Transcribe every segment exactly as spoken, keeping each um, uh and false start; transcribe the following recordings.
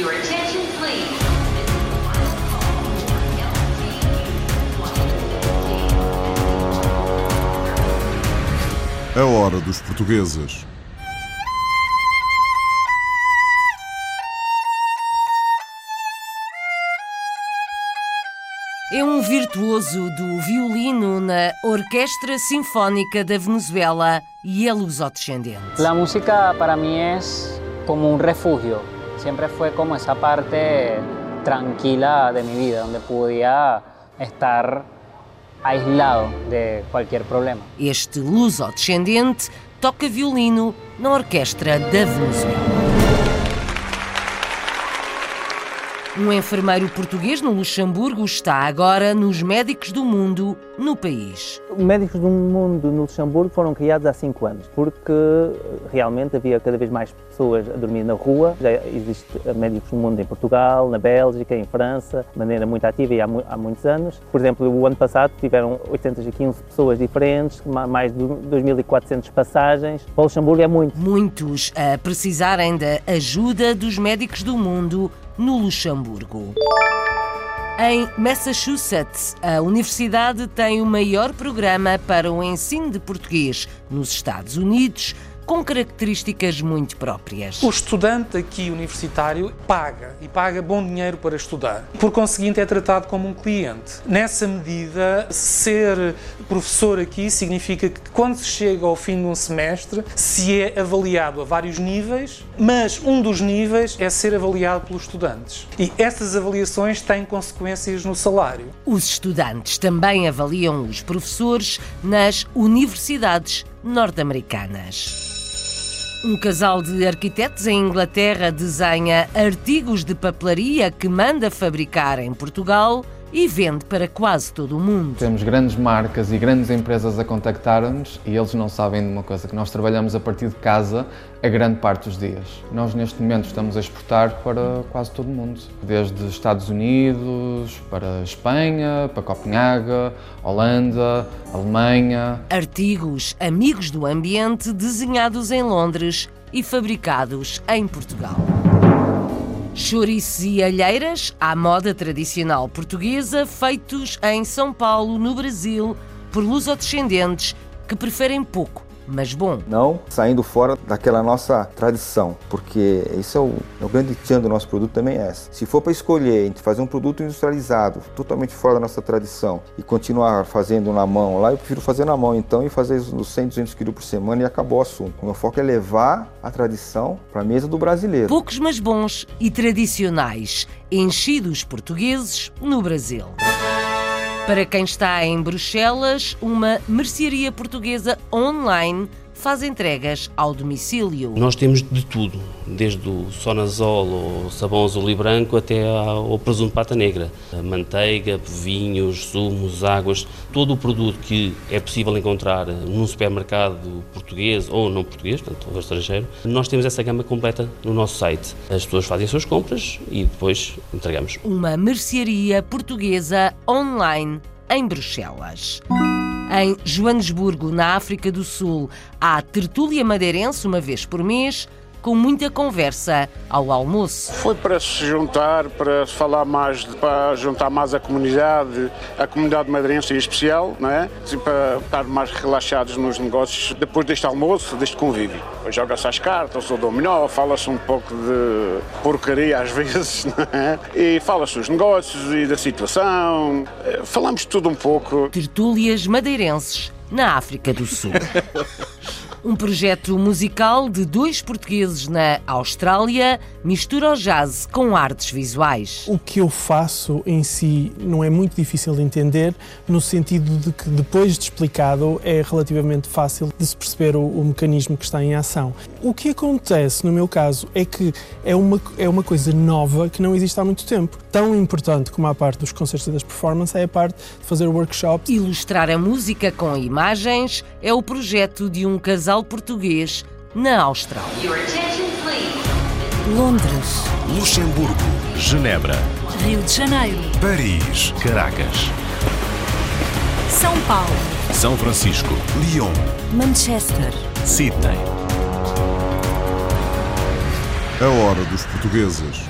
Your attention, please. A hora dos portugueses. É um virtuoso do violino na Orquestra Sinfónica da Venezuela e é lusodescendente. A música para mim é como um refúgio. Sempre foi como essa parte tranquila de minha vida, onde podia estar aislado de qualquer problema. Este luso-descendente toca violino na Orquestra da Venezuela. Um enfermeiro português no Luxemburgo está agora nos Médicos do Mundo, no país. Médicos do Mundo no Luxemburgo foram criados há cinco anos, porque realmente havia cada vez mais pessoas a dormir na rua. Já existe Médicos do Mundo em Portugal, na Bélgica, em França, de maneira muito ativa e há, há muitos anos. Por exemplo, o ano passado tiveram oitocentas e quinze pessoas diferentes, mais de dois mil e quatrocentas passagens. Para o Luxemburgo é muito. Muitos a precisarem da ajuda dos Médicos do Mundo no Luxemburgo. Em Massachusetts, a universidade tem o maior programa para o ensino de português nos Estados Unidos, com características muito próprias. O estudante aqui universitário paga, e paga bom dinheiro para estudar. Por conseguinte, é tratado como um cliente. Nessa medida, ser professor aqui significa que quando se chega ao fim de um semestre, se é avaliado a vários níveis, mas um dos níveis é ser avaliado pelos estudantes. E essas avaliações têm consequências no salário. Os estudantes também avaliam os professores nas universidades norte-americanas. Um casal de arquitetos em Inglaterra desenha artigos de papelaria que manda fabricar em Portugal e vende para quase todo o mundo. Temos grandes marcas e grandes empresas a contactar-nos e eles não sabem de uma coisa, que nós trabalhamos a partir de casa a grande parte dos dias. Nós neste momento estamos a exportar para quase todo o mundo, desde Estados Unidos, para Espanha, para Copenhaga, Holanda, Alemanha. Artigos amigos do ambiente desenhados em Londres e fabricados em Portugal. Chouriços e alheiras, à moda tradicional portuguesa, feitos em São Paulo, no Brasil, por lusodescendentes que preferem pouco, mas bom. Não saindo fora daquela nossa tradição, porque isso é o, é o grande tchan do nosso produto também é essa. Se for para escolher entre fazer um produto industrializado, totalmente fora da nossa tradição, e continuar fazendo na mão lá, eu prefiro fazer na mão então e fazer uns cem, duzentos quilos por semana e acabou o assunto. O meu foco é levar a tradição para a mesa do brasileiro. Poucos, mas bons e tradicionais, enchidos portugueses no Brasil. Para quem está em Bruxelas, uma mercearia portuguesa online faz entregas ao domicílio. Nós temos de tudo, desde o Sonazol, ou sabão azul e branco, até ao presunto Pata Negra. Manteiga, vinhos, sumos, águas, todo o produto que é possível encontrar num supermercado português ou não português, portanto, ou estrangeiro, nós temos essa gama completa no nosso site. As pessoas fazem as suas compras e depois entregamos. Uma mercearia portuguesa online em Bruxelas. Em Joanesburgo, na África do Sul, há Tertúlia Madeirense uma vez por mês, com muita conversa ao almoço. Foi para se juntar, para falar mais, para juntar mais a comunidade, a comunidade madeirense em especial, não é? E para estar mais relaxados nos negócios depois deste almoço, deste convívio. Joga-se às cartas, ou dominó, fala-se um pouco de porcaria às vezes, não é? E fala-se dos negócios e da situação, falamos de tudo um pouco. Tertúlias madeirenses na África do Sul. Um projeto musical de dois portugueses na Austrália mistura o jazz com artes visuais. O que eu faço em si não é muito difícil de entender, no sentido de que depois de explicado é relativamente fácil de se perceber o, o mecanismo que está em ação. O que acontece no meu caso é que é uma, é uma coisa nova que não existe há muito tempo. Tão importante como a parte dos concertos e das performances é a parte de fazer workshops. Ilustrar a música com imagens é o projeto de um casal português na Austrália. Londres, Luxemburgo, Genebra, Rio de Janeiro, Paris, Caracas, São Paulo, São Francisco, Lyon, Manchester, Sydney. A hora dos portugueses.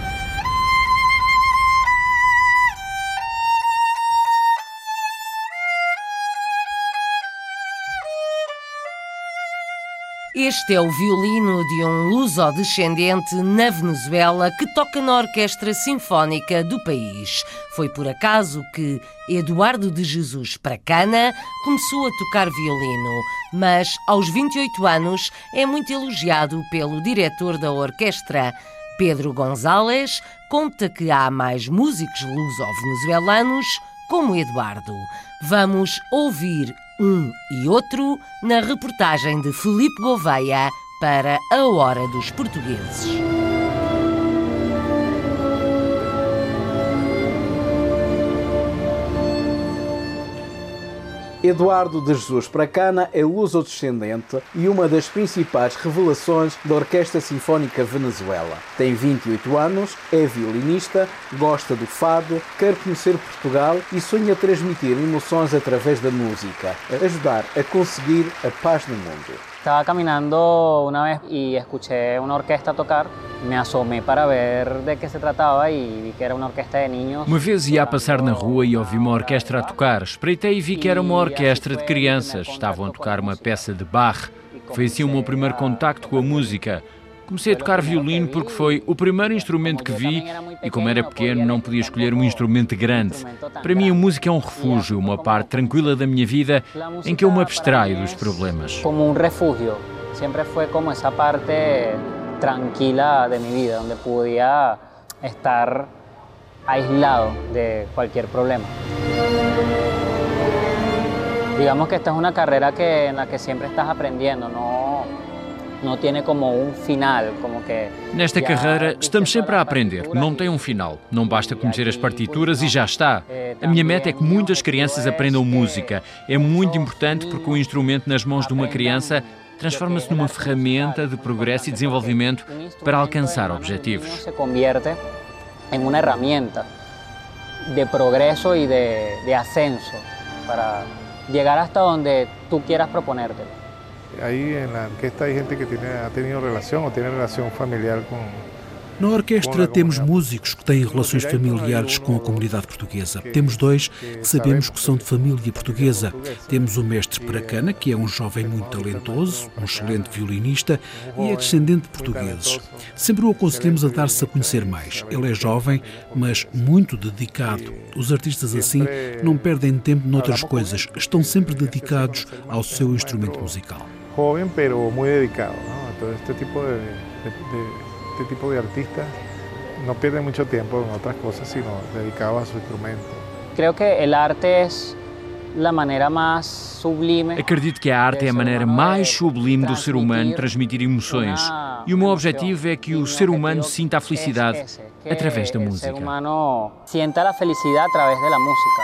Este é o violino de um luso-descendente na Venezuela que toca na Orquestra Sinfónica do país. Foi por acaso que Eduardo de Jesus Pracana começou a tocar violino, mas aos vinte e oito anos é muito elogiado pelo diretor da orquestra. Pedro González conta que há mais músicos luso-venezuelanos como Eduardo. Vamos ouvir um e outro na reportagem de Felipe Gouveia para A Hora dos Portugueses. Eduardo de Jesus Pracana é luso-descendente e uma das principais revelações da Orquestra Sinfónica Venezuela. Tem vinte e oito anos, é violinista, gosta do fado, quer conhecer Portugal e sonha transmitir emoções através da música, ajudar a conseguir a paz no mundo. Estava caminhando uma vez e escutei uma orquestra tocar. Me asomei para ver de que se tratava e vi que era uma orquestra de niños. Uma vez ia a passar na rua e ouvi uma orquestra a tocar. Espreitei e vi que era uma orquestra de crianças. Estavam a tocar uma peça de Bach. Foi assim o meu primeiro contacto com a música. Comecei a tocar violino porque foi o primeiro instrumento que vi e, como era pequeno, não podia escolher um instrumento grande. Para mim, a música é um refúgio, uma parte tranquila da minha vida em que eu me abstraio dos problemas. Como um refúgio. Sempre foi como essa parte tranquila da minha vida, onde podia estar aislado de qualquer problema. Digamos que esta é uma carreira que na que sempre estás aprendendo, não... Não tem como um final, como que... Nesta carreira estamos sempre a aprender, não tem um final. Não basta conhecer as partituras e já está. A minha meta é que muitas crianças aprendam música. É muito importante porque o instrumento nas mãos de uma criança transforma-se numa ferramenta de progresso e desenvolvimento para alcançar objetivos. Se convierte em uma ferramenta de progresso e de, de ascenso para chegar até onde tu quieras proponerte. Aí, na orquestra, há gente que tem, ha tenido relação ou tem relação familiar com... Na orquestra temos músicos que têm relações familiares com a comunidade portuguesa. Temos dois que sabemos que são de família portuguesa. Temos o mestre Pracana, que é um jovem muito talentoso, um excelente violinista e é descendente de portugueses. Sempre o aconselhamos a dar-se a conhecer mais. Ele é jovem, mas muito dedicado. Os artistas assim não perdem tempo noutras coisas. Estão sempre dedicados ao seu instrumento musical. Jovem, mas muito dedicado. Todo este tipo de... Este tipo de artista não perde muito tempo em outras coisas, sino dedicado a seu instrumento. Creo que el arte es la manera más sublime. Acredito que a arte é a maneira mais sublime do ser humano transmitir emoções. E o meu objetivo é que o ser humano sinta a felicidade através da música. O ser humano sinta a felicidade através da música.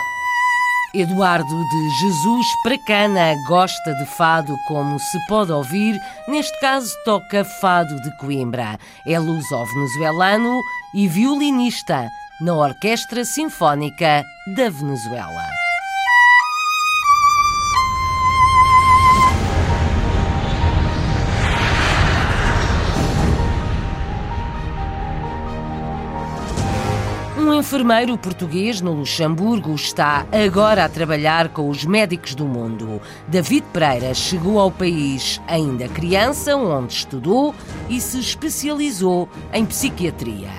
Eduardo de Jesus Pracana gosta de fado, como se pode ouvir, neste caso toca fado de Coimbra. É luso-venezuelano e violinista na Orquestra Sinfónica da Venezuela. Um enfermeiro português no Luxemburgo está agora a trabalhar com os Médicos do Mundo. David Pereira chegou ao país ainda criança, onde estudou e se especializou em psiquiatria.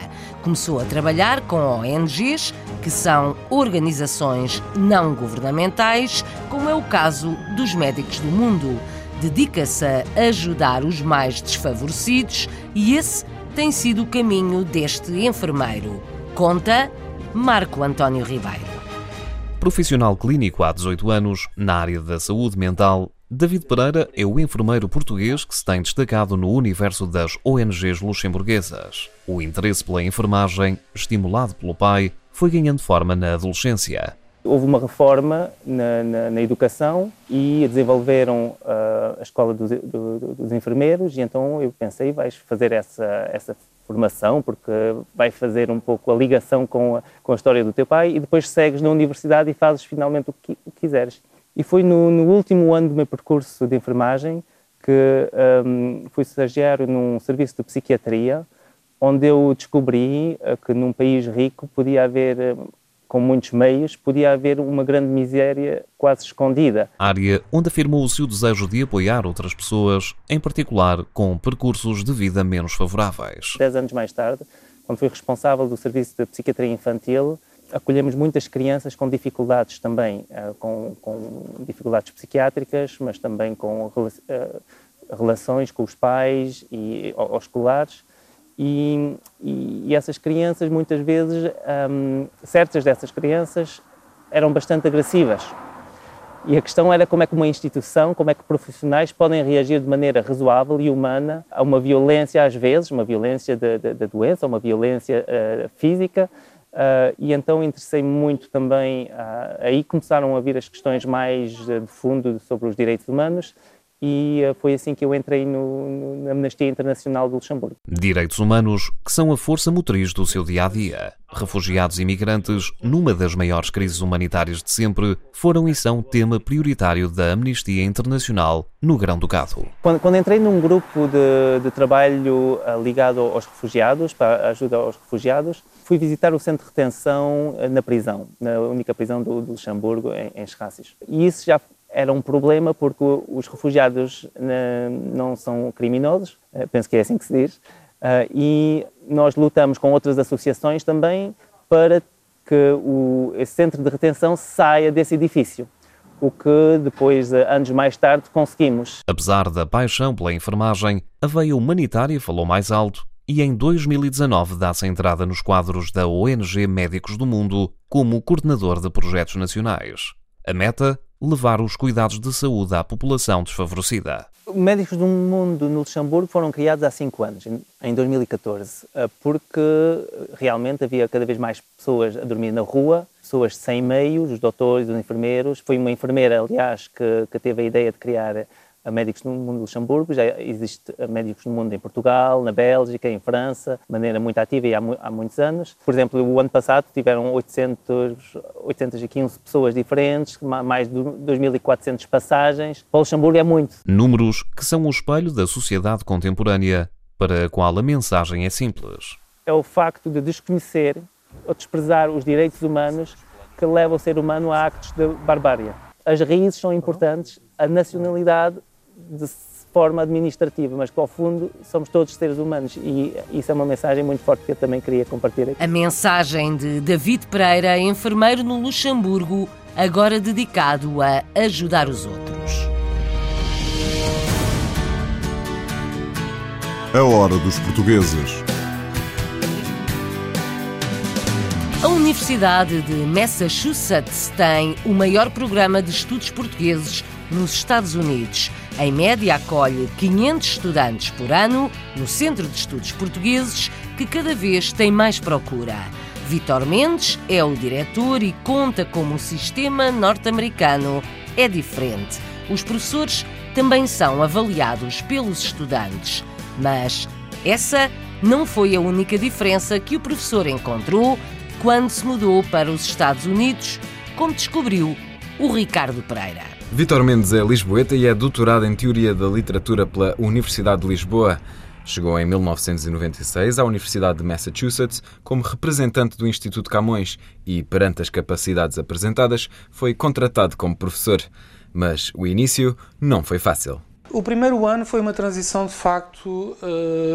Começou a trabalhar com O N Gs, que são organizações não governamentais, como é o caso dos Médicos do Mundo. Dedica-se a ajudar os mais desfavorecidos e esse tem sido o caminho deste enfermeiro. Conta Marco António Ribeiro. Profissional clínico há dezoito anos, na área da saúde mental, David Pereira é o enfermeiro português que se tem destacado no universo das O N Gs luxemburguesas. O interesse pela enfermagem, estimulado pelo pai, foi ganhando forma na adolescência. Houve uma reforma na, na, na educação e desenvolveram uh, a escola dos, do, dos enfermeiros e então eu pensei, vais fazer essa, essa formação porque vai fazer um pouco a ligação com a, com a história do teu pai e depois segues na universidade e fazes finalmente o que, o que quiseres. E foi no, no último ano do meu percurso de enfermagem que um, fui estagiário num serviço de psiquiatria onde eu descobri que num país rico podia haver com muitos meios, podia haver uma grande miséria quase escondida. Área onde afirmou o seu desejo de apoiar outras pessoas, em particular com percursos de vida menos favoráveis. Dez anos mais tarde, quando fui responsável do serviço de psiquiatria infantil, acolhemos muitas crianças com dificuldades também, com, com dificuldades psiquiátricas, mas também com relações com os pais e os escolares. E, e essas crianças, muitas vezes, hum, certas dessas crianças eram bastante agressivas. E a questão era como é que uma instituição, como é que profissionais podem reagir de maneira razoável e humana a uma violência, às vezes, uma violência da doença, uma violência uh, física. Uh, e então interessei-me muito também, uh, aí começaram a vir as questões mais uh, de fundo sobre os direitos humanos. E foi assim que eu entrei no, na Amnistia Internacional de Luxemburgo. Direitos humanos que são a força motriz do seu dia-a-dia. Refugiados e migrantes, numa das maiores crises humanitárias de sempre, foram e são tema prioritário da Amnistia Internacional no Grão-Ducado. Quando, quando entrei num grupo de, de trabalho ligado aos refugiados, para ajuda aos refugiados, fui visitar o centro de retenção na prisão, na única prisão do, do Luxemburgo, em, em Schrassig. E isso já era um problema porque os refugiados não são criminosos, penso que é assim que se diz, e nós lutamos com outras associações também para que o centro de retenção saia desse edifício, o que depois, anos mais tarde, conseguimos. Apesar da paixão pela enfermagem, a veia humanitária falou mais alto e em dois mil e dezanove dá-se entrada nos quadros da O N G Médicos do Mundo como coordenador de projetos nacionais. A meta? Levar os cuidados de saúde à população desfavorecida. Médicos do Mundo no Luxemburgo foram criados há cinco anos, em dois mil e catorze, porque realmente havia cada vez mais pessoas a dormir na rua, pessoas sem meios, os doutores, os enfermeiros. Foi uma enfermeira, aliás, que, que teve a ideia de criar a Médicos do Mundo no Luxemburgo. Já existe a Médicos do Mundo em Portugal, na Bélgica, em França, de maneira muito ativa e há, mu há muitos anos. Por exemplo, o ano passado tiveram oitocentos, oitocentos e quinze pessoas diferentes, mais de dois mil e quatrocentas passagens. Para o Luxemburgo é muito. Números que são o espelho da sociedade contemporânea, para a qual a mensagem é simples. É o facto de desconhecer ou desprezar os direitos humanos que leva o ser humano a actos de barbárie. As raízes são importantes, a nacionalidade de forma administrativa, mas que, ao fundo, somos todos seres humanos e isso é uma mensagem muito forte que eu também queria compartilhar aqui. A mensagem de David Pereira, enfermeiro no Luxemburgo, agora dedicado a ajudar os outros. A Hora dos Portugueses. A Universidade de Massachusetts tem o maior programa de estudos portugueses nos Estados Unidos. Em média, acolhe quinhentos estudantes por ano no Centro de Estudos Portugueses, que cada vez tem mais procura. Vitor Mendes é o diretor e conta como o sistema norte-americano é diferente. Os professores também são avaliados pelos estudantes, mas essa não foi a única diferença que o professor encontrou quando se mudou para os Estados Unidos, como descobriu o Ricardo Pereira. Vitor Mendes é lisboeta e é doutorado em Teoria da Literatura pela Universidade de Lisboa. Chegou em mil novecentos e noventa e seis à Universidade de Massachusetts como representante do Instituto Camões e, perante as capacidades apresentadas, foi contratado como professor. Mas o início não foi fácil. O primeiro ano foi uma transição, de facto,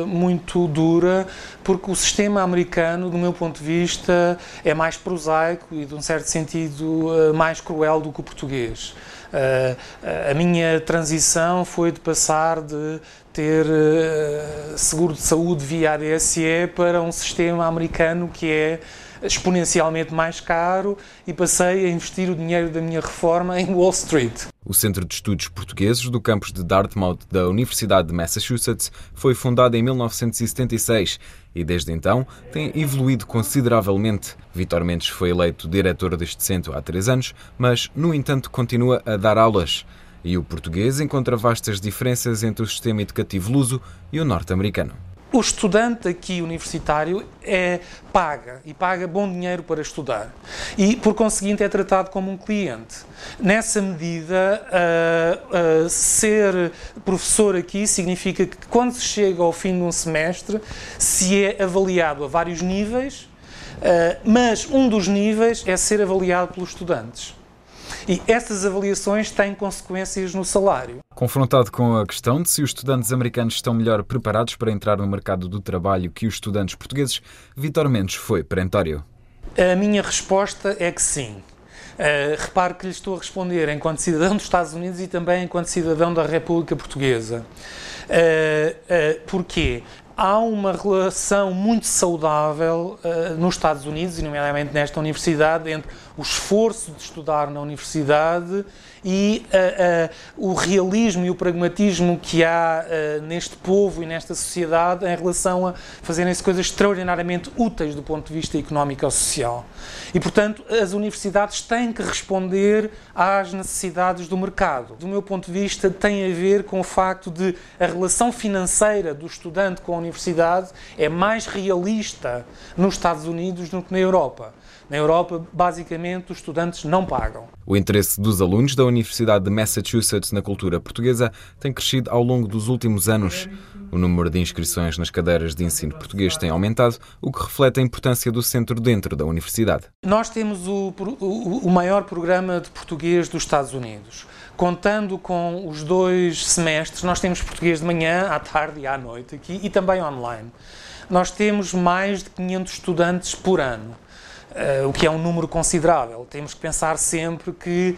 muito dura, porque o sistema americano, do meu ponto de vista, é mais prosaico e, de um certo sentido, mais cruel do que o português. A minha transição foi de passar de ter seguro de saúde via A D S E para um sistema americano que é exponencialmente mais caro e passei a investir o dinheiro da minha reforma em Wall Street. O Centro de Estudos Portugueses do campus de Dartmouth da Universidade de Massachusetts foi fundado em mil novecentos e setenta e seis e desde então tem evoluído consideravelmente. Vitor Mendes foi eleito diretor deste centro há três anos, mas no entanto continua a dar aulas. E o português encontra vastas diferenças entre o sistema educativo luso e o norte-americano. o estudante aqui universitário é, paga, e paga bom dinheiro para estudar. E, por conseguinte, é tratado como um cliente. Nessa medida, uh, uh, ser professor aqui significa que, quando se chega ao fim de um semestre, se é avaliado a vários níveis, uh, mas um dos níveis é ser avaliado pelos estudantes. E essas avaliações têm consequências no salário. Confrontado com a questão de se os estudantes americanos estão melhor preparados para entrar no mercado do trabalho que os estudantes portugueses, Vitor Mendes foi perentório. A minha resposta é que sim. Uh, repare que lhe estou a responder enquanto cidadão dos Estados Unidos e também enquanto cidadão da República Portuguesa. Uh, uh, porquê? Há uma relação muito saudável uh, nos Estados Unidos, e nomeadamente nesta universidade, entre o esforço de estudar na universidade e uh, uh, o realismo e o pragmatismo que há uh, neste povo e nesta sociedade em relação a fazerem-se coisas extraordinariamente úteis do ponto de vista económico ou social. E, portanto, as universidades têm que responder às necessidades do mercado. Do meu ponto de vista, tem a ver com o facto de a relação financeira do estudante com a universidade é mais realista nos Estados Unidos do que na Europa. Na Europa, basicamente, os estudantes não pagam. O interesse dos alunos da Universidade de Massachusetts na cultura portuguesa tem crescido ao longo dos últimos anos. O número de inscrições nas cadeiras de ensino português tem aumentado, o que reflete a importância do centro dentro da universidade. Nós temos o, o, o maior programa de português dos Estados Unidos. Contando com os dois semestres, nós temos português de manhã, à tarde e à noite aqui, e também online. Nós temos mais de quinhentos estudantes por ano. Uh, o que é um número considerável. Temos que pensar sempre que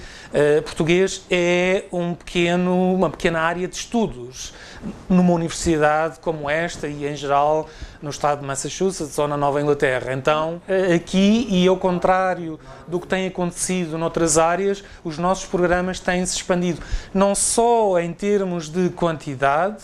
uh, português é um pequeno, uma pequena área de estudos numa universidade como esta e, em geral, no estado de Massachusetts ou na Nova Inglaterra. Então, uh, aqui, e ao contrário do que tem acontecido noutras áreas, os nossos programas têm-se expandido, não só em termos de quantidade,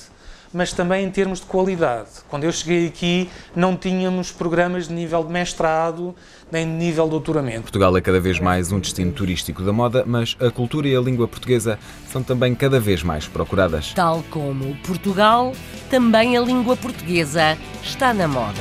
mas também em termos de qualidade. Quando eu cheguei aqui, não tínhamos programas de nível de mestrado, nem de nível de doutoramento. Portugal é cada vez mais um destino turístico da moda, mas a cultura e a língua portuguesa são também cada vez mais procuradas. Tal como Portugal, também a língua portuguesa está na moda.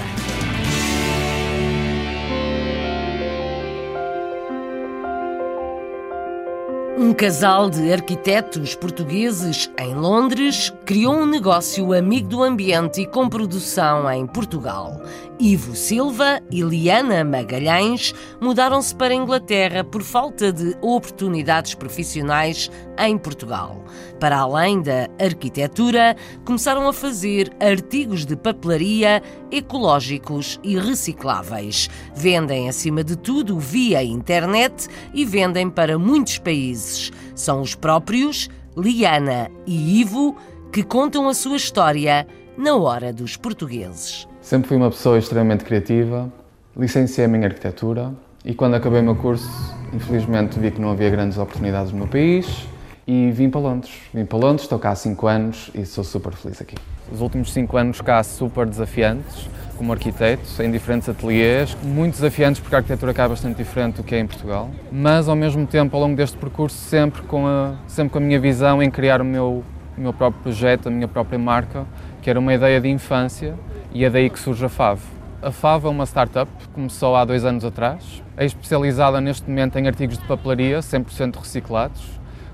Um casal de arquitetos portugueses em Londres criou um negócio amigo do ambiente e com produção em Portugal. Ivo Silva e Liana Magalhães mudaram-se para a Inglaterra por falta de oportunidades profissionais em Portugal. Para além da arquitetura, começaram a fazer artigos de papelaria ecológicos e recicláveis. Vendem, acima de tudo, via internet e vendem para muitos países. São os próprios, Liana e Ivo, que contam a sua história na hora dos portugueses. Sempre fui uma pessoa extremamente criativa, licenciei-me em arquitetura e, quando acabei o meu curso, infelizmente vi que não havia grandes oportunidades no meu país e vim para Londres. Vim para Londres, estou cá há cinco anos e sou super feliz aqui. Os últimos cinco anos cá super desafiantes, como arquiteto, em diferentes ateliês, muito desafiantes porque a arquitetura cá é bastante diferente do que é em Portugal, mas ao mesmo tempo, ao longo deste percurso, sempre com a, sempre com a minha visão em criar o meu, o meu próprio projeto, a minha própria marca, que era uma ideia de infância, e é daí que surge a F A V. A F A V é uma startup que começou há dois anos atrás, é especializada neste momento em artigos de papelaria, cem por cento reciclados,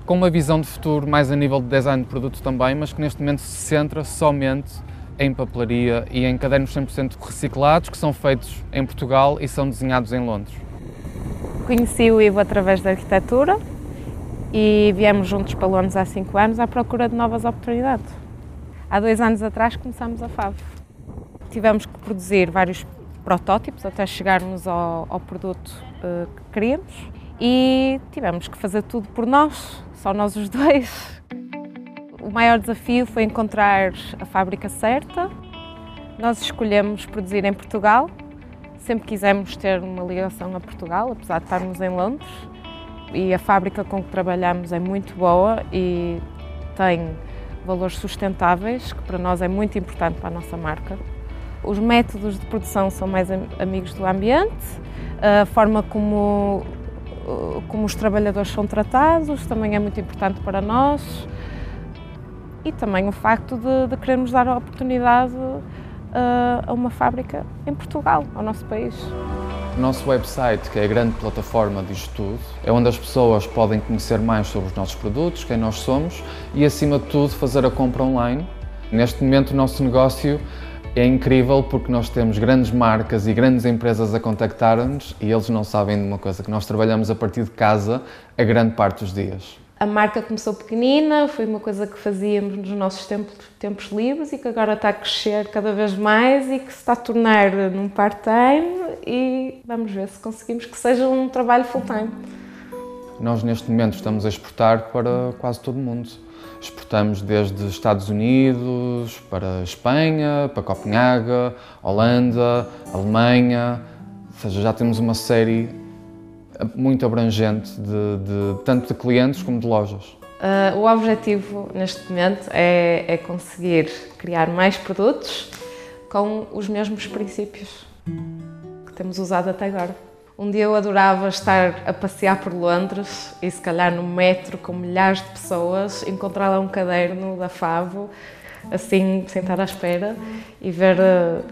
com uma visão de futuro mais a nível de design de produto também, mas que neste momento se centra somente em papelaria e em cadernos cem por cento reciclados, que são feitos em Portugal e são desenhados em Londres. Conheci o Ivo através da arquitetura e viemos juntos para Londres há cinco anos à procura de novas oportunidades. Há dois anos atrás começámos a F A V. Tivemos que produzir vários protótipos até chegarmos ao, ao produto uh, que queríamos e tivemos que fazer tudo por nós, só nós os dois. O maior desafio foi encontrar a fábrica certa. Nós escolhemos produzir em Portugal, sempre quisemos ter uma ligação a Portugal, apesar de estarmos em Londres, e a fábrica com que trabalhamos é muito boa e tem valores sustentáveis, que para nós é muito importante para a nossa marca. Os métodos de produção são mais amigos do ambiente, a forma como, como os trabalhadores são tratados também é muito importante para nós e também o facto de, de querermos dar a oportunidade a uma fábrica em Portugal, ao nosso país. O nosso website, que é a grande plataforma de estudo, é onde as pessoas podem conhecer mais sobre os nossos produtos, quem nós somos e, acima de tudo, fazer a compra online. Neste momento, o nosso negócio é incrível porque nós temos grandes marcas e grandes empresas a contactar-nos e eles não sabem de uma coisa, que nós trabalhamos a partir de casa a grande parte dos dias. A marca começou pequenina, foi uma coisa que fazíamos nos nossos tempos, tempos livres e que agora está a crescer cada vez mais e que se está a tornar num part-time e vamos ver se conseguimos que seja um trabalho full-time. Nós neste momento estamos a exportar para quase todo o mundo. Exportamos desde Estados Unidos, para Espanha, para Copenhaga, Holanda, Alemanha, ou seja, já temos uma série muito abrangente, de, de, tanto de clientes como de lojas. Uh, o objetivo neste momento é, é conseguir criar mais produtos com os mesmos princípios que temos usado até agora. Um dia eu adorava estar a passear por Londres e se calhar no metro com milhares de pessoas, encontrar lá um caderno da F A V, assim, sentar à espera e ver,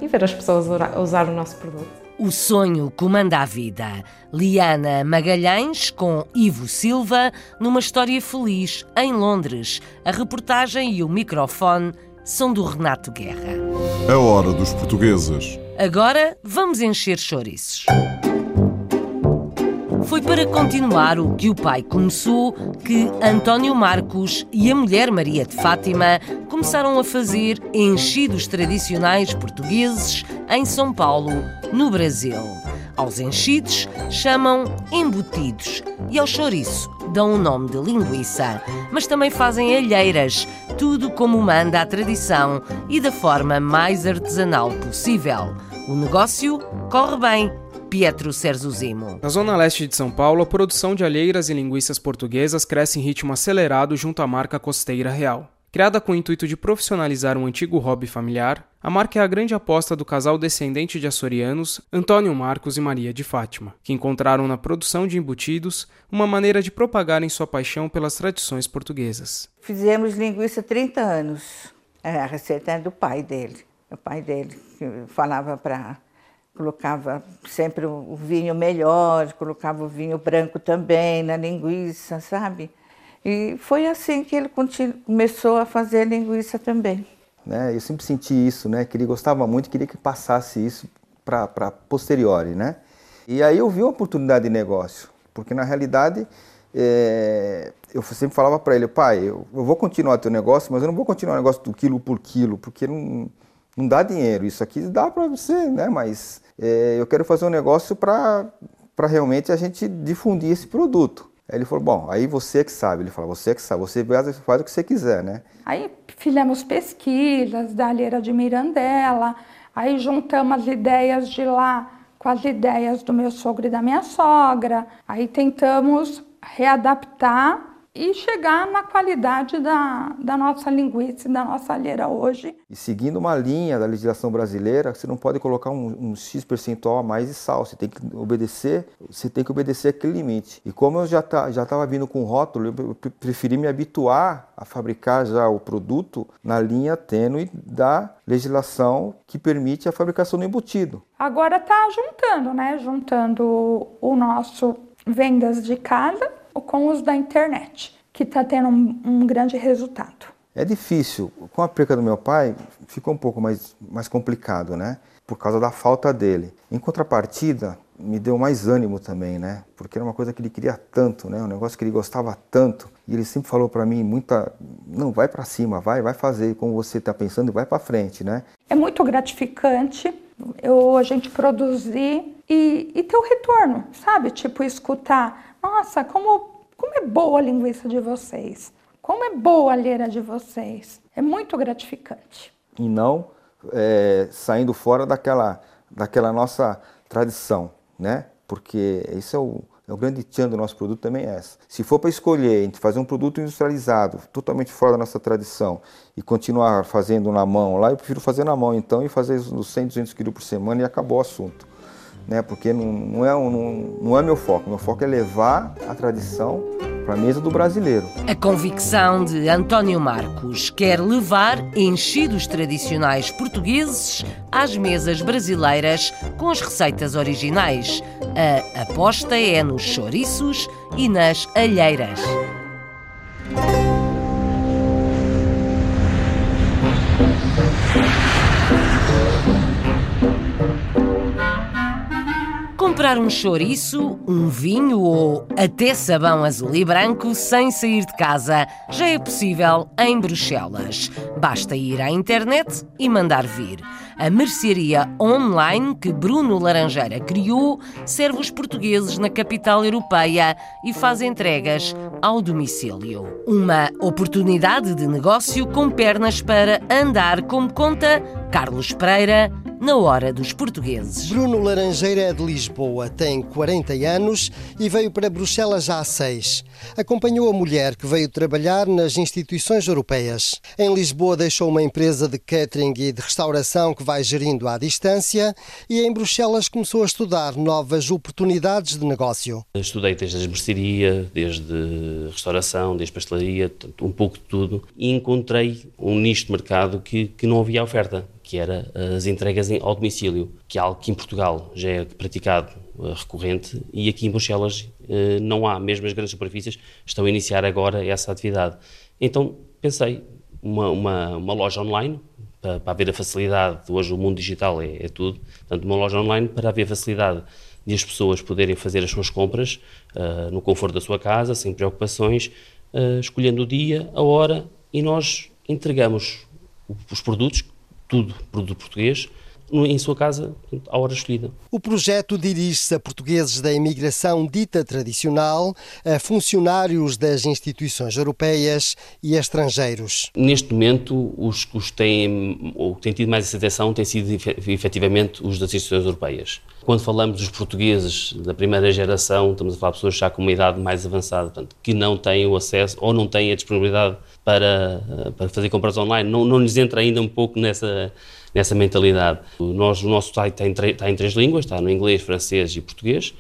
e ver as pessoas a usar o nosso produto. O sonho comanda a vida. Liana Magalhães com Ivo Silva numa história feliz em Londres. A reportagem e o microfone são do Renato Guerra. A hora dos portugueses. Agora vamos encher chouriços. Foi para continuar o que o pai começou que Antônio Marcos e a mulher Maria de Fátima começaram a fazer enchidos tradicionais portugueses em São Paulo, no Brasil. Aos enchidos chamam embutidos e ao chouriço dão o nome de linguiça, mas também fazem alheiras, tudo como manda a tradição e da forma mais artesanal possível. O negócio corre bem. Pietro Serzuzimo. Na zona leste de São Paulo, a produção de alheiras e linguiças portuguesas cresce em ritmo acelerado junto à marca Costeira Real. Criada com o intuito de profissionalizar um antigo hobby familiar, a marca é a grande aposta do casal descendente de açorianos Antônio Marcos e Maria de Fátima, que encontraram na produção de embutidos uma maneira de propagarem sua paixão pelas tradições portuguesas. Fizemos linguiça há trinta anos. A receita é do pai dele. O pai dele falava para... Colocava sempre o vinho melhor, colocava o vinho branco também na linguiça, sabe? E foi assim que ele continu- começou a fazer a linguiça também. É, eu sempre senti isso, né? Que ele gostava muito, queria que passasse isso para para posteriori, né? E aí eu vi uma oportunidade de negócio, porque na realidade é, eu sempre falava para ele, pai, eu, eu vou continuar teu negócio, mas eu não vou continuar o negócio do quilo por quilo, porque não... Não dá dinheiro, isso aqui dá para você, né? Mas é, eu quero fazer um negócio para realmente a gente difundir esse produto. Aí ele falou, bom, aí você que sabe. Ele falou, você que sabe, você faz o que você quiser, né? Aí fizemos pesquisas da Alheira de Mirandela, aí juntamos as ideias de lá com as ideias do meu sogro e da minha sogra. Aí tentamos readaptar e chegar na qualidade da, da nossa linguiça e da nossa alheira hoje. E seguindo uma linha da legislação brasileira, você não pode colocar um, um X percentual a mais de sal, você tem que obedecer, você tem que obedecer aquele limite. E como eu já tá, já estava vindo com rótulo, eu preferi me habituar a fabricar já o produto na linha tênue da legislação que permite a fabricação do embutido. Agora está juntando, né? Juntando o nosso vendas de casa com os da internet, que está tendo um, um grande resultado. É difícil. Com a perca do meu pai, ficou um pouco mais, mais complicado, né? Por causa da falta dele. Em contrapartida, me deu mais ânimo também, né? Porque era uma coisa que ele queria tanto, né? Um negócio que ele gostava tanto. E ele sempre falou para mim, muita... Não, vai para cima, vai, vai fazer como você está pensando e vai para frente, né? É muito gratificante eu, a gente produzir e, e ter o retorno, sabe? Tipo, escutar... Nossa, como, como é boa a linguiça de vocês, como é boa a alheira de vocês. É muito gratificante. E não é, saindo fora daquela, daquela nossa tradição, né? Porque isso é o, é o grande tchan do nosso produto também é essa. Se for para escolher entre fazer um produto industrializado, totalmente fora da nossa tradição, e continuar fazendo na mão lá, eu prefiro fazer na mão então e fazer uns cem, duzentos quilos por semana e acabou o assunto. Né, porque não, não, é um, não, não é meu foco, meu foco é levar a tradição para a mesa do brasileiro. A convicção de Antônio Marcos quer levar enchidos tradicionais portugueses às mesas brasileiras com as receitas originais. A aposta é nos chouriços e nas alheiras. Comprar um chouriço, um vinho ou até sabão azul e branco sem sair de casa já é possível em Bruxelas. Basta ir à internet e mandar vir. A mercearia online que Bruno Laranjeira criou serve os portugueses na capital europeia e faz entregas ao domicílio. Uma oportunidade de negócio com pernas para andar, como conta Carlos Pereira na Hora dos Portugueses. Bruno Laranjeira é de Lisboa, tem quarenta anos e veio para Bruxelas há seis. Acompanhou a mulher que veio trabalhar nas instituições europeias. Em Lisboa deixou uma empresa de catering e de restauração que vai gerindo à distância e em Bruxelas começou a estudar novas oportunidades de negócio. Estudei desde a mercearia, desde restauração, desde pastelaria, um pouco de tudo, e encontrei um nicho de mercado que, que não havia oferta, que era as entregas ao domicílio, que é algo que em Portugal já é praticado recorrente e aqui em Bruxelas não há, mesmo as grandes superfícies estão a iniciar agora essa atividade. Então pensei, uma, uma, uma loja online, para, para haver a facilidade, hoje o mundo digital é, é tudo, portanto uma loja online para haver facilidade de as pessoas poderem fazer as suas compras uh, no conforto da sua casa, sem preocupações, uh, escolhendo o dia, a hora, e nós entregamos os produtos, tudo produto português, em sua casa, à hora escolhida. O projeto dirige-se a portugueses da imigração dita tradicional, a funcionários das instituições europeias e a estrangeiros. Neste momento, os que têm, ou têm tido mais aceitação têm sido efetivamente os das instituições europeias. Quando falamos dos portugueses da primeira geração, estamos a falar de pessoas já com uma idade mais avançada, portanto, que não têm o acesso ou não têm a disponibilidade para, para fazer compras online, não, não lhes entra ainda um pouco nessa... nessa mentalidade. O nosso, o nosso site está em, está em três línguas, está no inglês, francês e português.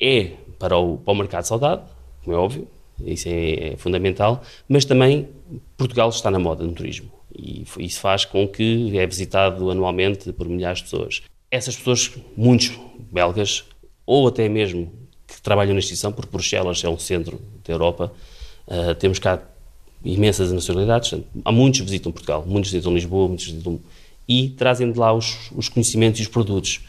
É para o, para o mercado de saudade, como é óbvio, isso é, é fundamental, mas também Portugal está na moda no turismo e isso faz com que é visitado anualmente por milhares de pessoas. Essas pessoas, muitos belgas, ou até mesmo que trabalham na instituição, porque Bruxelas é um centro da Europa, temos cá imensas nacionalidades, há muitos que visitam Portugal, muitos visitam Lisboa, muitos visitam, e trazem de lá os, os conhecimentos e os produtos.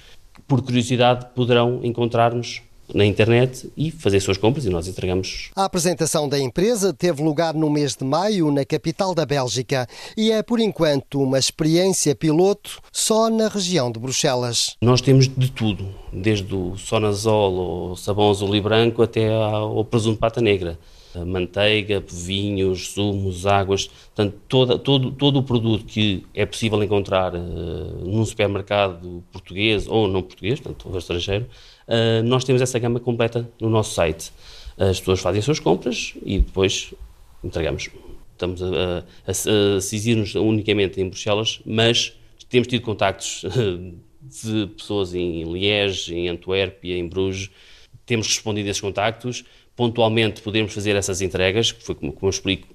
Por curiosidade poderão encontrar-nos na internet e fazer suas compras e nós entregamos. A apresentação da empresa teve lugar no mês de maio na capital da Bélgica e é, por enquanto, uma experiência piloto só na região de Bruxelas. Nós temos de tudo, desde o Sonazol, ou sabão azul e branco, até ao presunto Pata Negra. Manteiga, vinhos, sumos, águas, portanto, toda, todo, todo o produto que é possível encontrar uh, num supermercado português ou não português, portanto, ou estrangeiro, uh, nós temos essa gama completa no nosso site. As pessoas fazem as suas compras e depois entregamos. Estamos a, a, a, a exigir-nos unicamente em Bruxelas, mas temos tido contactos de pessoas em Liège, em Antuérpia, em Bruges, temos respondido a esses contactos. Pontualmente podemos fazer essas entregas, que foi como, como eu explico,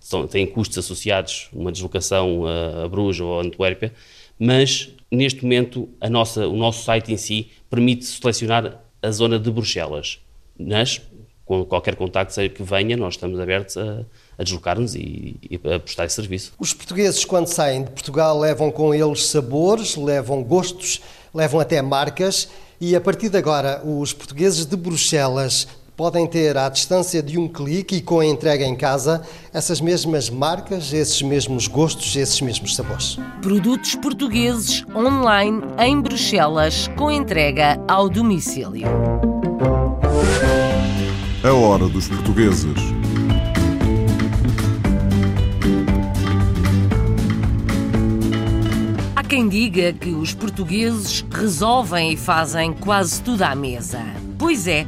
são, têm custos associados, uma deslocação a, a Bruges ou a Antuérpia, mas neste momento a nossa, o nosso site em si permite selecionar a zona de Bruxelas, mas com qualquer contacto que venha nós estamos abertos a, a deslocar-nos e, e a prestar esse serviço. Os portugueses quando saem de Portugal levam com eles sabores, levam gostos, levam até marcas e a partir de agora os portugueses de Bruxelas podem ter, à distância de um clique e com a entrega em casa, essas mesmas marcas, esses mesmos gostos, esses mesmos sabores. Produtos portugueses online em Bruxelas, com entrega ao domicílio. A Hora dos Portugueses. Há quem diga que os portugueses resolvem e fazem quase tudo à mesa. Pois é.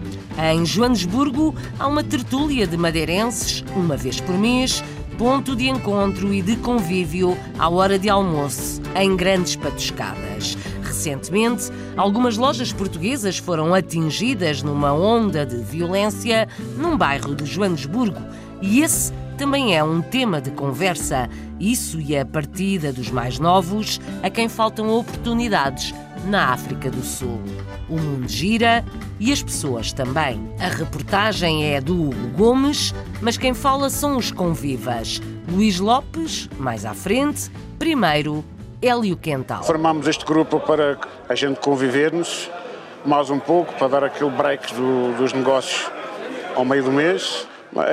Em Joanesburgo, há uma tertúlia de madeirenses, uma vez por mês, ponto de encontro e de convívio à hora de almoço, em grandes patuscadas. Recentemente, algumas lojas portuguesas foram atingidas numa onda de violência num bairro de Joanesburgo, e esse também é um tema de conversa. Isso e a partida dos mais novos, a quem faltam oportunidades na África do Sul. O mundo gira e as pessoas também. A reportagem é do Hugo Gomes, mas quem fala são os convivas. Luís Lopes, mais à frente, primeiro Hélio Quental. Formámos este grupo para a gente convivermos mais um pouco, para dar aquele break do, dos negócios ao meio do mês.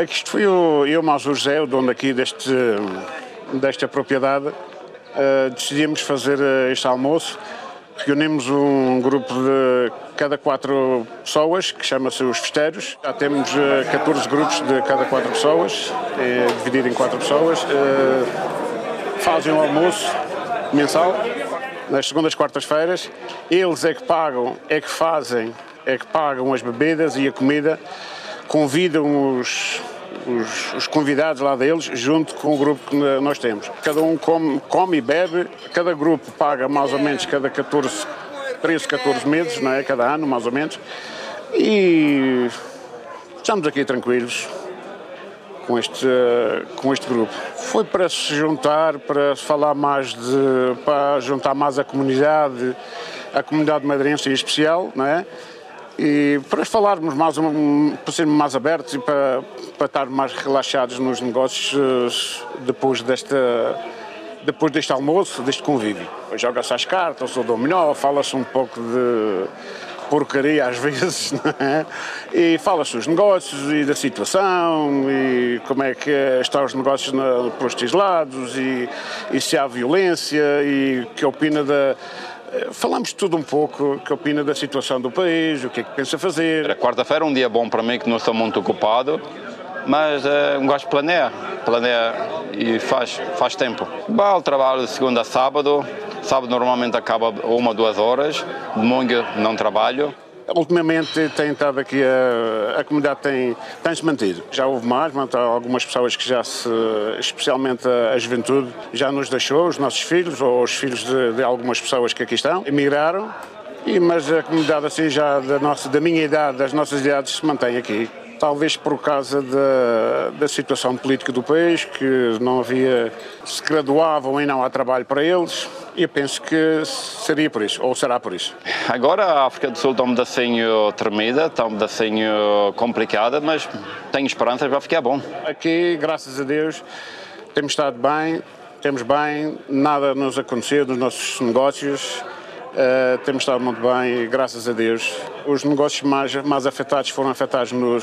Isto foi eu, eu mais o José, o dono aqui deste, desta propriedade, uh, decidimos fazer este almoço. Reunimos um grupo de cada quatro pessoas, que chama-se os festeiros. Já temos catorze grupos de cada quatro pessoas, é dividido em quatro pessoas. Fazem um almoço mensal, nas segundas, quartas-feiras. Eles é que pagam, é que fazem, é que pagam as bebidas e a comida. Convidam os, os, os convidados lá deles, junto com o grupo que nós temos. Cada um come, come e bebe, cada grupo paga mais ou menos cada catorze, treze, catorze meses, não é? Cada ano, mais ou menos. E estamos aqui tranquilos com este, com este grupo. Foi para se juntar, para se falar mais de. Para juntar mais a comunidade, a comunidade madeirense em especial, não é? E para falarmos mais, para sermos mais abertos e para, para estar mais relaxados nos negócios depois, desta, depois deste almoço, deste convívio. Joga-se às cartas, ou dominó, fala-se um pouco de porcaria às vezes, não é? E fala-se dos negócios e da situação e como é que estão os negócios na, para os teus lados e, e se há violência e que opina da... Falámos de tudo um pouco, que opina da situação do país, o que é que pensa fazer. A quarta-feira é um dia bom para mim, que não estou muito ocupado, mas é, um gajo planeia, planeia e faz, faz tempo. Bom, trabalho de segunda a sábado, sábado normalmente acaba uma ou duas horas, domingo não trabalho. Ultimamente tem estado aqui, a, a comunidade tem, tem-se mantido. Já houve mais, mas há algumas pessoas que já se, especialmente a, a juventude, já nos deixou, os nossos filhos ou os filhos de, de algumas pessoas que aqui estão, emigraram, e, mas a comunidade assim já da, nossa, da minha idade, das nossas idades, se mantém aqui. Talvez por causa da, da situação política do país, que não havia, se graduavam e não há trabalho para eles, e eu penso que seria por isso, ou será por isso. Agora a África do Sul está um pedacinho tremida, está um pedacinho complicada, mas tenho esperanças que vai ficar bom. Aqui, graças a Deus, temos estado bem, temos bem, nada nos aconteceu nos nossos negócios. Uh, temos estado muito bem, graças a Deus. Os negócios mais, mais afetados foram afetados no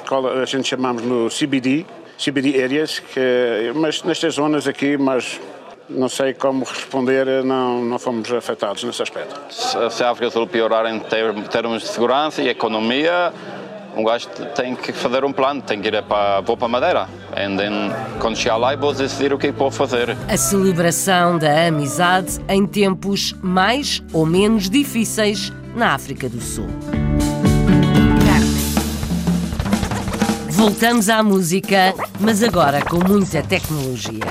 a gente chamamos no C B D, C B D areas, que, mas nestas zonas aqui, mas não sei como responder, não, não fomos afetados nesse aspecto. Se a África do Sul piorar em termos de segurança e economia, um gajo tem que fazer um plano, tem que ir para, vou para Madeira. And then, quando chegar lá, vou decidir o que vou fazer. A celebração da amizade em tempos mais ou menos difíceis na África do Sul. Voltamos à música, mas agora com muita tecnologia.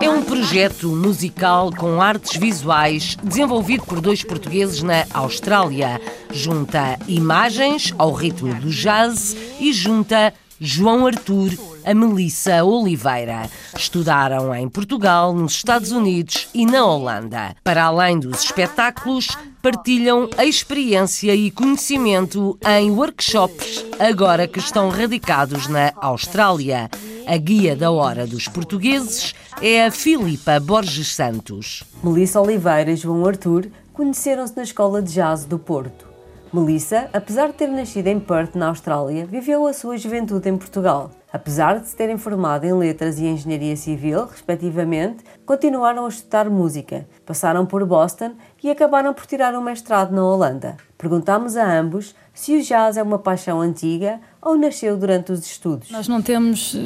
É um projeto musical com artes visuais desenvolvido por dois portugueses na Austrália. Junta imagens ao ritmo do jazz e junta João Arthur a Melissa Oliveira. Estudaram em Portugal, nos Estados Unidos e na Holanda. Para além dos espetáculos, partilham a experiência e conhecimento em workshops, agora que estão radicados na Austrália. A guia da hora dos portugueses é a Filipa Borges Santos. Melissa Oliveira e João Arthur conheceram-se na Escola de Jazz do Porto. Melissa, apesar de ter nascido em Perth, na Austrália, viveu a sua juventude em Portugal. Apesar de se terem formado em Letras e Engenharia Civil, respectivamente, continuaram a estudar música, passaram por Boston e acabaram por tirar um mestrado na Holanda. Perguntámos a ambos se o jazz é uma paixão antiga ou nasceu durante os estudos. Nós não temos,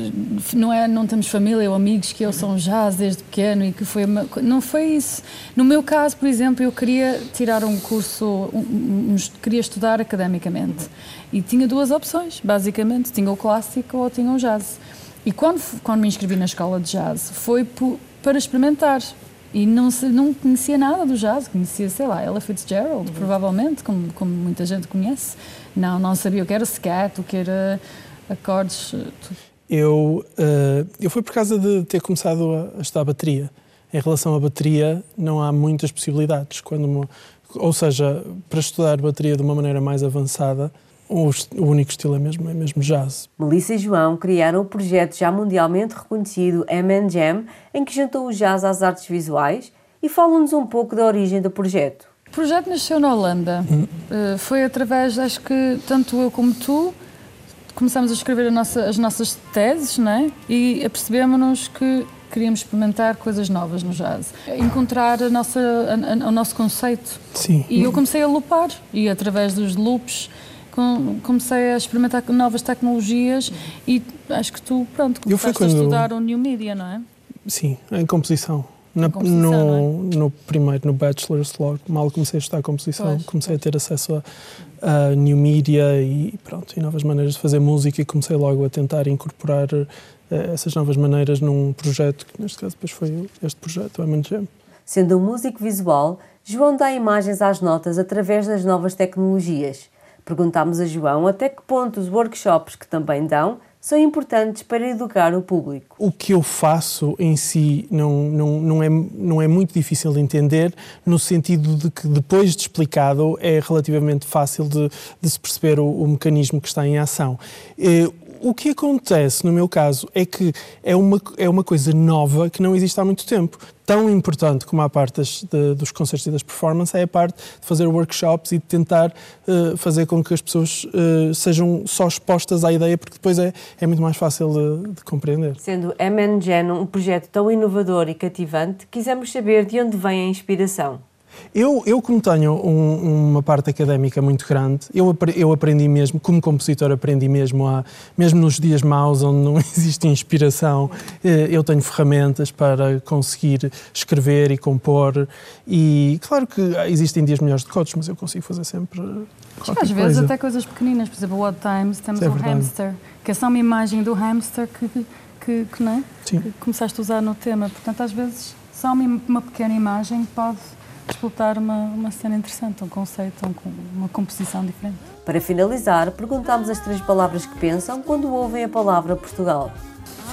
não é, não temos família ou amigos que eu sou jazz desde pequeno e que foi, não foi isso. No meu caso, por exemplo, eu queria tirar um curso, um, um, queria estudar academicamente e tinha duas opções, basicamente, tinha o clássico ou tinha o jazz. E quando, quando me inscrevi na escola de jazz, foi por, para experimentar. E não, se, não conhecia nada do jazz, conhecia, sei lá, Ella Fitzgerald, uhum. provavelmente, como, como muita gente conhece. Não, não sabia o que era scat, o que era acordes. Tudo. Eu, uh, eu foi por causa de ter começado a estudar bateria. Em relação à bateria, não há muitas possibilidades. Quando uma, ou seja, para estudar bateria de uma maneira mais avançada, o, o único estilo é mesmo, é mesmo jazz. Melissa e João criaram o projeto já mundialmente reconhecido M and Jam, em que juntou o jazz às artes visuais, e falam-nos um pouco da origem do projeto. O projeto nasceu na Holanda. Hum. Uh, foi através, acho que tanto eu como tu, começámos a escrever a nossa, as nossas teses, né? E apercebemos-nos que queríamos experimentar coisas novas no jazz, encontrar a nossa, a, a, o nosso conceito. Sim. E eu comecei a loopar, e através dos loops com, comecei a experimentar novas tecnologias, e acho que tu, pronto, começaste quando... a estudar o New Media, não é? Sim, em composição. Na, no, no primeiro, no Bachelor's, logo mal comecei a estudar composição, pois, comecei pois. a ter acesso a, a New Media e, pronto, e novas maneiras de fazer música, e comecei logo a tentar incorporar uh, essas novas maneiras num projeto, que neste caso depois foi este projeto, o M and Jam. Sendo um músico visual, João dá imagens às notas através das novas tecnologias. Perguntámos a João até que ponto os workshops que também dão são importantes para educar o público. O que eu faço em si não, não, não, é, não é muito difícil de entender, no sentido de que, depois de explicado, é relativamente fácil de, de se perceber o, o mecanismo que está em ação. Eh, o que acontece, no meu caso, é que é uma, é uma coisa nova que não existe há muito tempo. Tão importante como a parte das, de, dos concertos e das performances é a parte de fazer workshops e de tentar uh, fazer com que as pessoas uh, sejam só expostas à ideia, porque depois é, é muito mais fácil de, de compreender. Sendo M and Jam um projeto tão inovador e cativante, quisemos saber de onde vem a inspiração. Eu, eu como tenho um, uma parte académica muito grande, eu, eu aprendi mesmo, como compositor aprendi mesmo, a, mesmo nos dias maus onde não existe inspiração, eu tenho ferramentas para conseguir escrever e compor, e claro que existem dias melhores do que outros, mas eu consigo fazer sempre qualquer às coisa. Vezes até coisas pequeninas, por exemplo, o Odd Times, temos é um verdade. hamster, que é só uma imagem do hamster que, que, que, não é? Sim. que começaste a usar no tema, portanto às vezes só uma, uma pequena imagem pode... explotar uma, uma cena interessante, um conceito, um, uma composição diferente. Para finalizar, perguntámos as três palavras que pensam quando ouvem a palavra Portugal.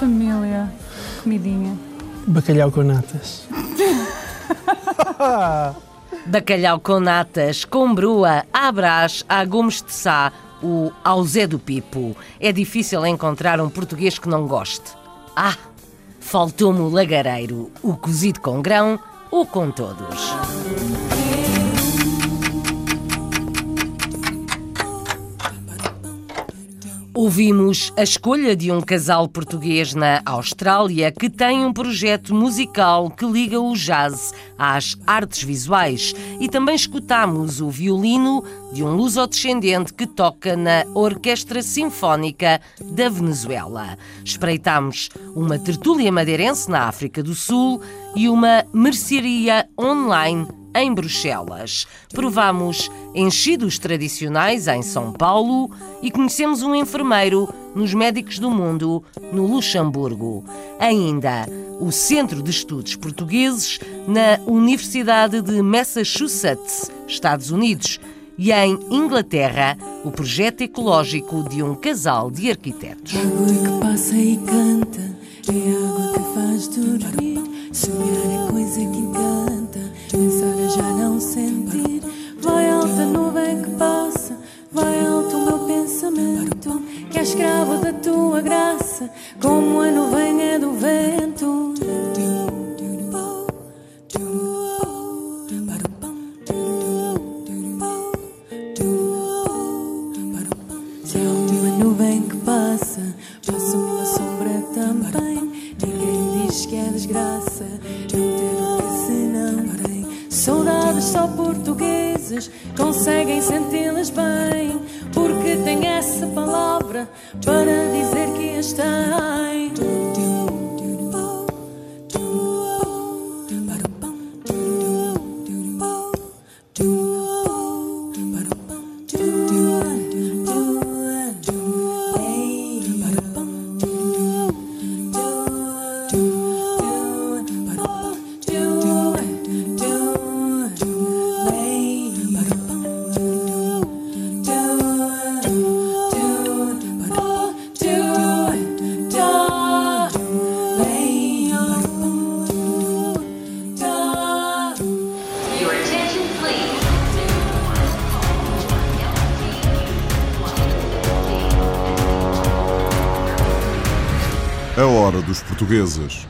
Família, comidinha. Bacalhau com natas. Bacalhau com natas, com brua, à Brás, à Gomes de Sá, o ao Zé do Pipo. É difícil encontrar um português que não goste. Ah, faltou-me o lagareiro, o cozido com grão, ou com todos. Ouvimos a escolha de um casal português na Austrália que tem um projeto musical que liga o jazz às artes visuais, e também escutámos o violino de um luso-descendente que toca na Orquestra Sinfónica da Venezuela. Espreitámos uma tertúlia madeirense na África do Sul e uma mercearia online em Bruxelas. Provámos enchidos tradicionais em São Paulo e conhecemos um enfermeiro nos Médicos do Mundo, no Luxemburgo. Ainda o Centro de Estudos Portugueses na Universidade de Massachusetts, Estados Unidos, e em Inglaterra, o projeto ecológico de um casal de arquitetos. Água que passa e canta, é água que faz dormir, sonhar é coisa que encanta, pensar é já não sentir. Vai alta nuvem que passa, vai alto o meu pensamento, que é escravo da tua graça, como a nuvem é do vento. Conseguem senti-las bem, porque tem essa palavra para dizer que as tem. hora dos portugueses.